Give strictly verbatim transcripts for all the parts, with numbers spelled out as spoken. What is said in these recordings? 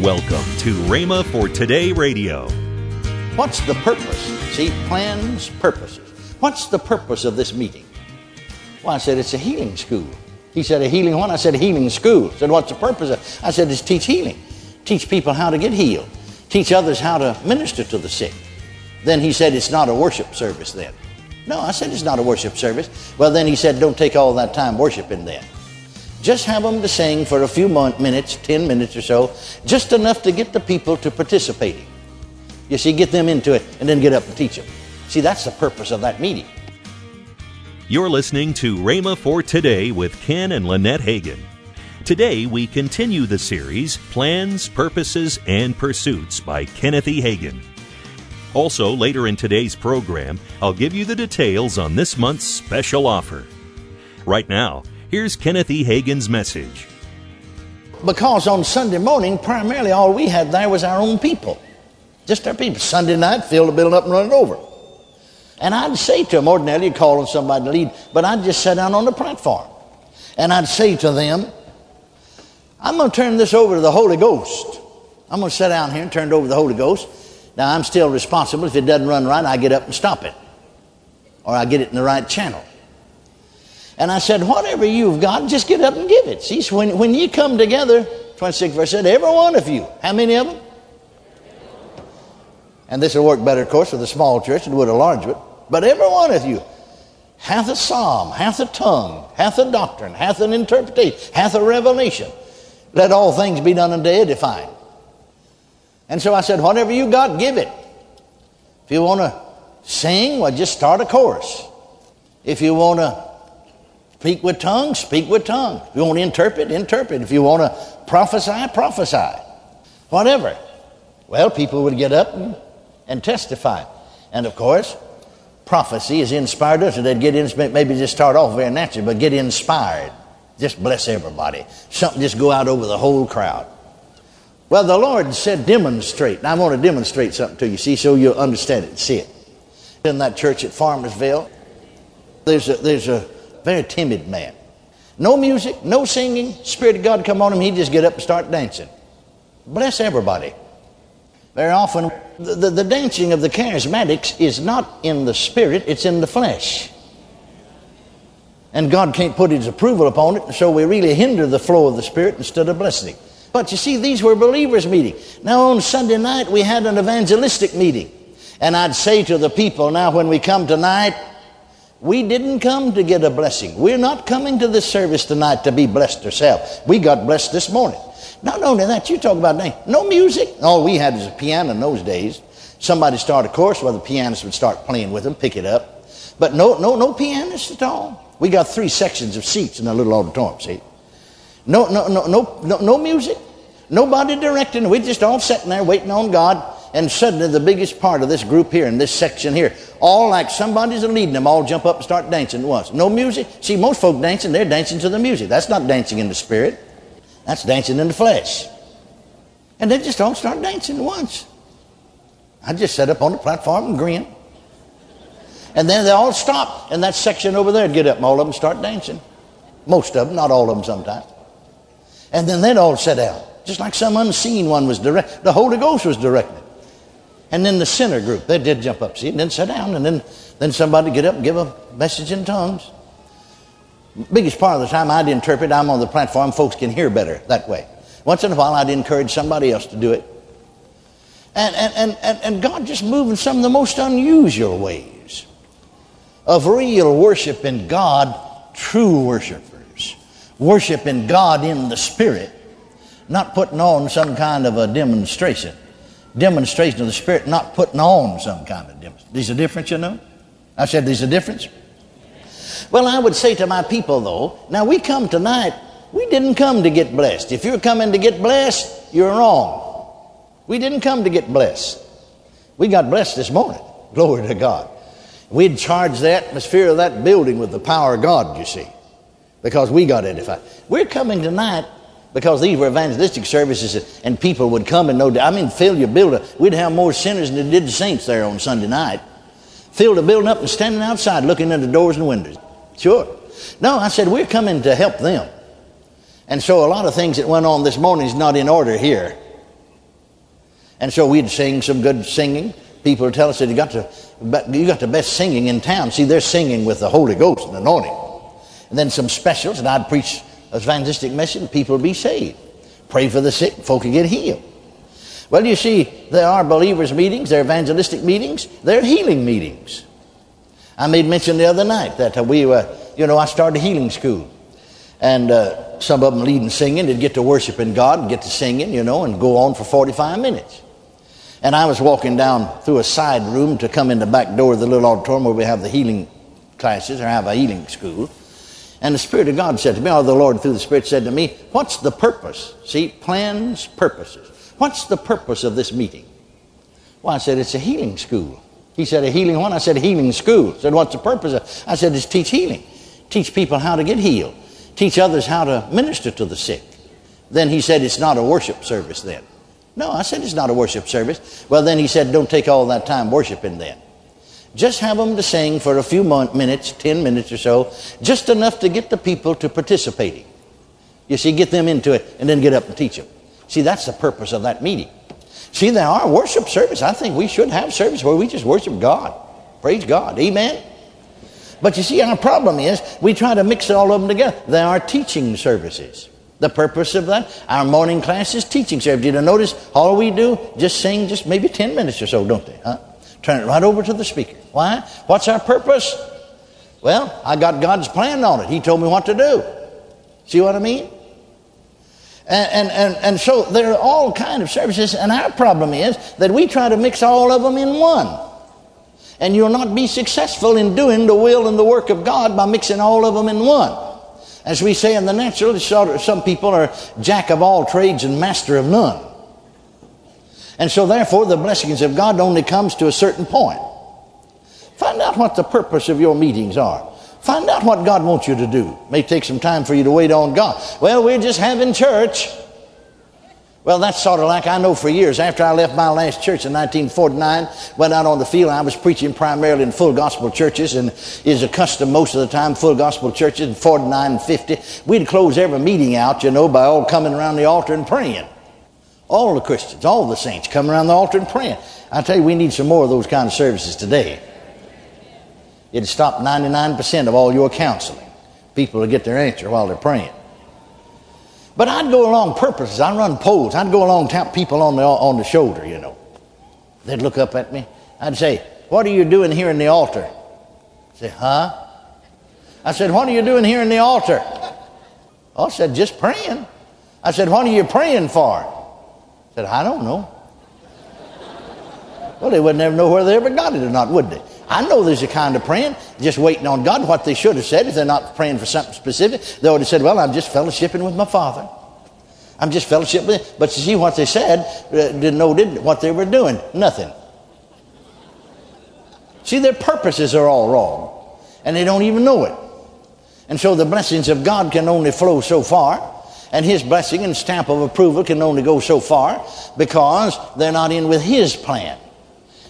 Welcome to Rhema for Today Radio. What's the purpose? See, plans, purposes. What's the purpose of this meeting? Well, I said, it's a healing school. He said, a healing one? I said, a healing school. I said, what's the purpose of it? I said, it's teach healing. Teach people how to get healed. Teach others how to minister to the sick. Then he said, it's not a worship service then. No, I said, it's not a worship service. Well, then he said, don't take all that time worshiping that. Just have them to sing for a few minutes, ten minutes or so, just enough to get the people to participating. You see, get them into it and then get up and teach them. See, that's the purpose of that meeting. You're listening to Rhema for Today with Ken and Lynette Hagin. Today, we continue the series, Plans, Purposes, and Pursuits by Kenneth E. Hagin. Also, later in today's program, I'll give you the details on this month's special offer. Right now, here's Kenneth E. Hagin's message. Because on Sunday morning, primarily all we had there was our own people. Just our people. Sunday night, fill the building up and run it over. And I'd say to them, ordinarily you'd call on somebody to lead, but I'd just sit down on the platform. And I'd say to them, I'm going to turn this over to the Holy Ghost. I'm going to sit down here and turn it over to the Holy Ghost. Now, I'm still responsible. If it doesn't run right, I get up and stop it. Or I get it in the right channel. And I said, whatever you've got, just get up and give it. See, so when, when you come together, twenty-six verse said, every one of you. How many of them? And this will work better, of course, with a small church than with a large one. But every one of you hath a psalm, hath a tongue, hath a doctrine, hath an interpretation, hath a revelation. Let all things be done unto edifying. And so I said, whatever you got, give it. If you want to sing, well, just start a chorus. If you want to speak with tongues, speak with tongues. If you want to interpret, interpret. If you want to prophesy, prophesy. Whatever. Well, people would get up and, and testify. And of course, prophecy is inspired us. So they'd get inspired, maybe just start off very naturally, but get inspired. Just bless everybody. Something just go out over the whole crowd. Well, the Lord said demonstrate. And I want to demonstrate something to you, see, so you'll understand it and see it. In that church at Farmersville, there's a... There's a very timid man. No music, no singing. Spirit of God come on him. He'd just get up and start dancing. Bless everybody. Very often, the, the, the dancing of the charismatics is not in the spirit, it's in the flesh. And God can't put his approval upon it, so we really hinder the flow of the spirit instead of blessing. But you see, these were believers' meeting. Now on Sunday night, we had an evangelistic meeting. And I'd say to the people, now when we come tonight, we didn't come to get a blessing. We're not coming to this service tonight to be blessed ourselves. We got blessed this morning. Not only that, you talk about no music. All we had was a piano in those days. Somebody started a chorus, well, the pianist would start playing with them, pick it up. But no, no, no pianist at all. We got three sections of seats in a little auditorium, see? No, no, no, no, no, no music. Nobody directing. We just all sitting there waiting on God. And suddenly the biggest part of this group here, in this section here, all like somebody's leading them, all jump up and start dancing at once. No music. See, most folk dancing, they're dancing to the music. That's not dancing in the spirit. That's dancing in the flesh. And they just all start dancing at once. I just sat up on the platform and grinned. And then they all stopped, and that section over there would get up, and all of them start dancing. Most of them, not all of them sometimes. And then they'd all sit down, just like some unseen one was direct. The Holy Ghost was directing it. And then the sinner group, they did jump up, see, and then sit down, and then, then somebody get up and give a message in tongues. Biggest part of the time I'd interpret, I'm on the platform, folks can hear better that way. Once in a while I'd encourage somebody else to do it. And, and, and, and God just moved in some of the most unusual ways of real worship in God, true worshipers, worship in God in the Spirit, not putting on some kind of a demonstration. Demonstration of the Spirit, not putting on some kind of demonstration. There's a difference, you know? I said there's a difference. Well, I would say to my people, though, now we come tonight, we didn't come to get blessed. If you're coming to get blessed, you're wrong. We didn't come to get blessed. We got blessed this morning. Glory to God. We'd charge the atmosphere of that building with the power of God, you see, because we got edified. We're coming tonight because these were evangelistic services, and people would come and know. I mean, fill your building. We'd have more sinners than they did saints there on Sunday night. Fill the building up and standing outside looking at the doors and windows. Sure. No, I said, we're coming to help them. And so a lot of things that went on this morning is not in order here. And so we'd sing some good singing. People would tell us that you got, to, you got the best singing in town. See, they're singing with the Holy Ghost and anointing. And then some specials, and I'd preach an evangelistic message, and people would be saved. Pray for the sick, folk would get healed. Well, you see, there are believers' meetings, there are evangelistic meetings, there are healing meetings. I made mention the other night that we were, you know, I started a healing school. And uh, some of them leading singing, they'd get to worshiping God and get to singing, you know, and go on for forty-five minutes. And I was walking down through a side room to come in the back door of the little auditorium where we have the healing classes, or have a healing school. And the Spirit of God said to me, or the Lord through the Spirit said to me, what's the purpose? See, plans, purposes. What's the purpose of this meeting? Well, I said, it's a healing school. He said, a healing one? I said, a healing school. He said, what's the purpose of? I said, it's teach healing. Teach people how to get healed. Teach others how to minister to the sick. Then he said, it's not a worship service then. No, I said, it's not a worship service. Well, then he said, don't take all that time worshiping then. Just have them to sing for a few minutes, ten minutes or so, just enough to get the people to participating. You see, get them into it and then get up and teach them. See, that's the purpose of that meeting. See, there are worship service. I think we should have service where we just worship God. Praise God. Amen? But you see, our problem is we try to mix all of them together. There are teaching services. The purpose of that, our morning class is teaching service. You notice all we do, just sing just maybe ten minutes or so, don't they? Huh? Turn it right over to the speaker. Why? What's our purpose? Well, I got God's plan on it. He told me what to do. See what I mean? And, and, and so there are all kinds of services, and our problem is that we try to mix all of them in one. And you'll not be successful in doing the will and the work of God by mixing all of them in one. As we say in the natural, some people are jack of all trades and master of none. And so therefore the blessings of God only comes to a certain point. Find out what the purpose of your meetings are. Find out what God wants you to do. It may take some time for you to wait on God. Well, we're just having church. Well, that's sort of like I know for years. After I left my last church in nineteen forty-nine, went out on the field. I was preaching primarily in full gospel churches, and is a custom most of the time, full gospel churches in forty-nine and fifty. We'd close every meeting out, you know, by all coming around the altar and praying. All the Christians, all the saints coming around the altar and praying. I tell you, we need some more of those kind of services today. It'd stop ninety-nine percent of all your counseling. People will get their answer while they're praying. But I'd go along purposes. I'd run polls. I'd go along tap people on the, on the shoulder, you know. They'd look up at me. I'd say, what are you doing here in the altar? I'd say, huh? I said, what are you doing here in the altar? Oh, I said, just praying. I said, what are you praying for? I said, I don't know. Well, they would never know whether they ever got it or not, would they? I know there's a kind of praying, just waiting on God. What they should have said, if they're not praying for something specific, they would have said, well, I'm just fellowshipping with my Father. I'm just fellowshipping with him. But you see what they said, uh, denoted what they were doing. Nothing. See, their purposes are all wrong, and they don't even know it. And so the blessings of God can only flow so far, and his blessing and stamp of approval can only go so far because they're not in with his plan.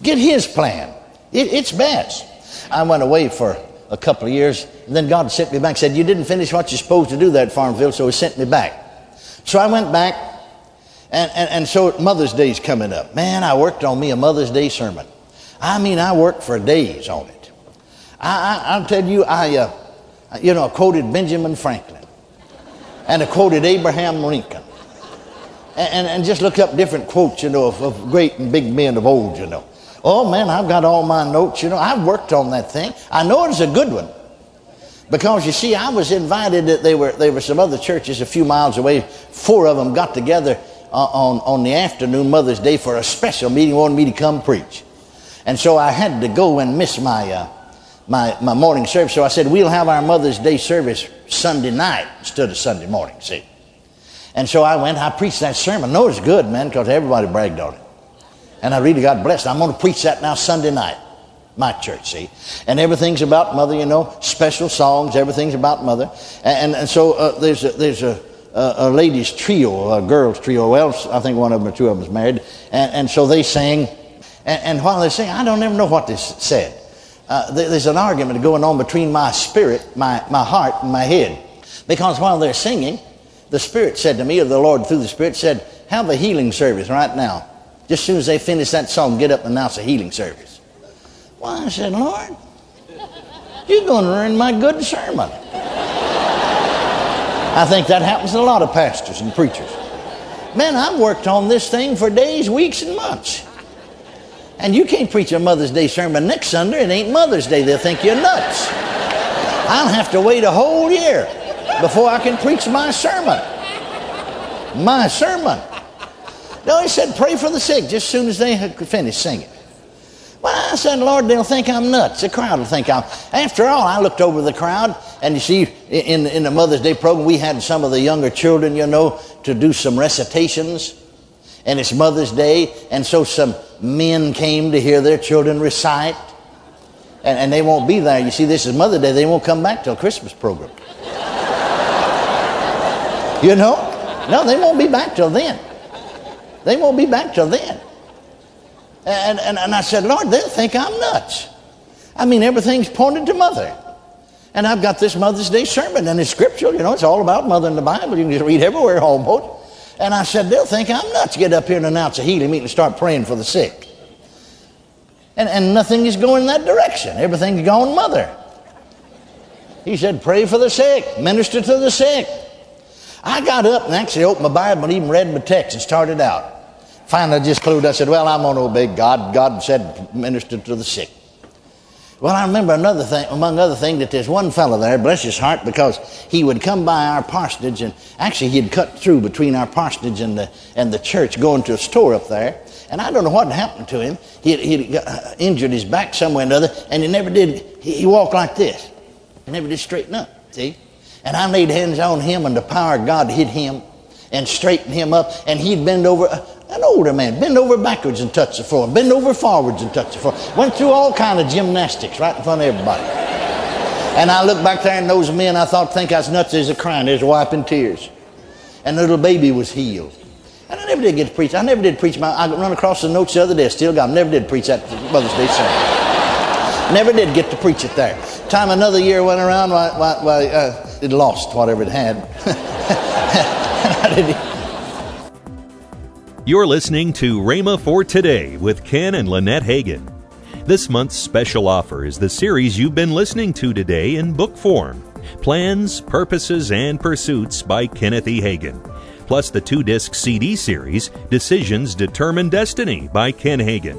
Get his plan. It, it's best. I went away for a couple of years, and then God sent me back and said, you didn't finish what you're supposed to do there at Farmersville, so he sent me back. So I went back, and, and, and so Mother's Day's coming up. Man, I worked on me a Mother's Day sermon. I mean, I worked for days on it. I, I, I'll tell you, I, uh, you know, I quoted Benjamin Franklin, and I quoted Abraham Lincoln, and, and, and just looked up different quotes, you know, of, of great and big men of old, you know. Oh, man, I've got all my notes, you know. I've worked on that thing. I know it's a good one. Because, you see, I was invited. That they were, there were some other churches a few miles away. Four of them got together on, on the afternoon, Mother's Day, for a special meeting, wanted me to come preach. And so I had to go and miss my, uh, my, my morning service. So I said, we'll have our Mother's Day service Sunday night instead of Sunday morning, see. And so I went, I preached that sermon. No, it's good, man, because everybody bragged on it. And I really got blessed. I'm going to preach that now Sunday night. My church, see. And everything's about Mother, you know. Special songs. Everything's about Mother. And, and, and so uh, there's, a, there's a, a, a ladies' trio, a girls' trio. Well, I think one of them or two of them is married. And, and so they sang. And, and while they sing, I don't ever know what they said. Uh, there, there's an argument going on between my spirit, my, my heart, and my head. Because while they're singing, the Spirit said to me, or the Lord through the Spirit said, have a healing service right now. Just as soon as they finish that song, get up and announce a healing service. Why? I said, Lord, you're going to ruin my good sermon. I think that happens to a lot of pastors and preachers. Man, I've worked on this thing for days, weeks, and months. And you can't preach a Mother's Day sermon next Sunday. It ain't Mother's Day. They'll think you're nuts. I'll have to wait a whole year before I can preach my sermon. My sermon. No, he said, pray for the sick just as soon as they finish singing. Well, I said, Lord, they'll think I'm nuts. The crowd will think I'm... After all, I looked over the crowd, and you see, in, in the Mother's Day program, we had some of the younger children, you know, to do some recitations. And it's Mother's Day, and so some men came to hear their children recite. And, and they won't be there. You see, this is Mother's Day. They won't come back till Christmas program. You know? No, they won't be back till then. They won't be back till then. And, and, and I said, Lord, they'll think I'm nuts. I mean, everything's pointed to Mother. And I've got this Mother's Day sermon, and it's scriptural. You know, it's all about Mother in the Bible. You can just read everywhere almost. And I said, they'll think I'm nuts. Get up here and announce a healing meeting and start praying for the sick. And, and nothing is going that direction. Everything's gone Mother. He said, pray for the sick. Minister to the sick. I got up and actually opened my Bible and even read my text and started out. Finally, I just clued. I said, well, I'm going to obey God. God said, minister to the sick. Well, I remember another thing, among other things, that there's one fellow there, bless his heart, because he would come by our parsonage, and actually he'd cut through between our parsonage and the, and the church going to a store up there. And I don't know what happened to him. He he injured his back somewhere or another, and he never did. He, he walked like this. He never did straighten up, see? And I laid hands on him, and the power of God hit him and straightened him up, and he'd bend over... An older man, bend over backwards and touch the floor, bend over forwards and touch the floor. Went through all kind of gymnastics right in front of everybody. And I looked back there, and those men I thought think I was nuts. There's a crying, there's a wiping tears. And the little baby was healed. And I never did get to preach. I never did preach my, I run across the notes the other day, still got, never did preach that Mother's Day sermon. Never did get to preach it there. Time another year went around, why, why, why, uh, it lost whatever it had. I didn't. You're listening to Rhema for Today with Ken and Lynette Hagin. This month's special offer is the series you've been listening to today in book form, Plans, Purposes, and Pursuits by Kenneth E. Hagin, plus the two-disc C D series, Decisions Determine Destiny by Ken Hagin.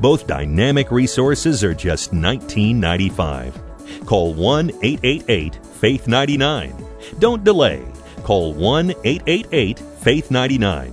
Both dynamic resources are just nineteen ninety-five. Call one eight eight eight, faith nine nine. Don't delay. Call one eight eight eight, faith nine nine.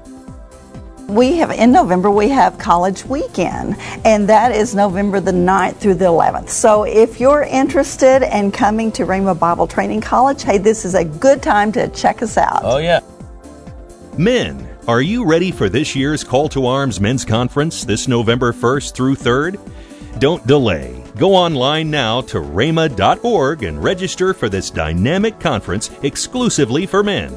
We have, in November, we have College Weekend, and that is November the ninth through the eleventh. So if you're interested in coming to Rhema Bible Training College, hey, this is a good time to check us out. Oh, yeah. Men, are you ready for this year's Call to Arms Men's Conference this November first through third? Don't delay. Go online now to rhema dot org and register for this dynamic conference exclusively for men.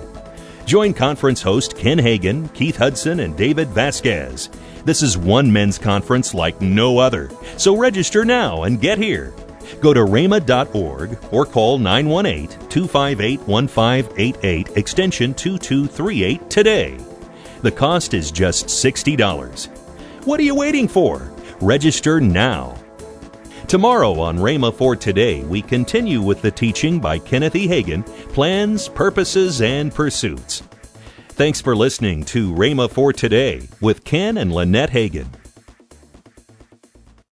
Join conference host Ken Hagin, Keith Hudson, and David Vasquez. This is one men's conference like no other, so register now and get here. Go to rhema dot org or call nine one eight, two five eight, one five eight eight, extension two two three eight today. The cost is just sixty dollars. What are you waiting for? Register now. Tomorrow on Rhema for Today, we continue with the teaching by Kenneth E. Hagin, Plans, Purposes, and Pursuits. Thanks for listening to Rhema for Today with Ken and Lynette Hagin.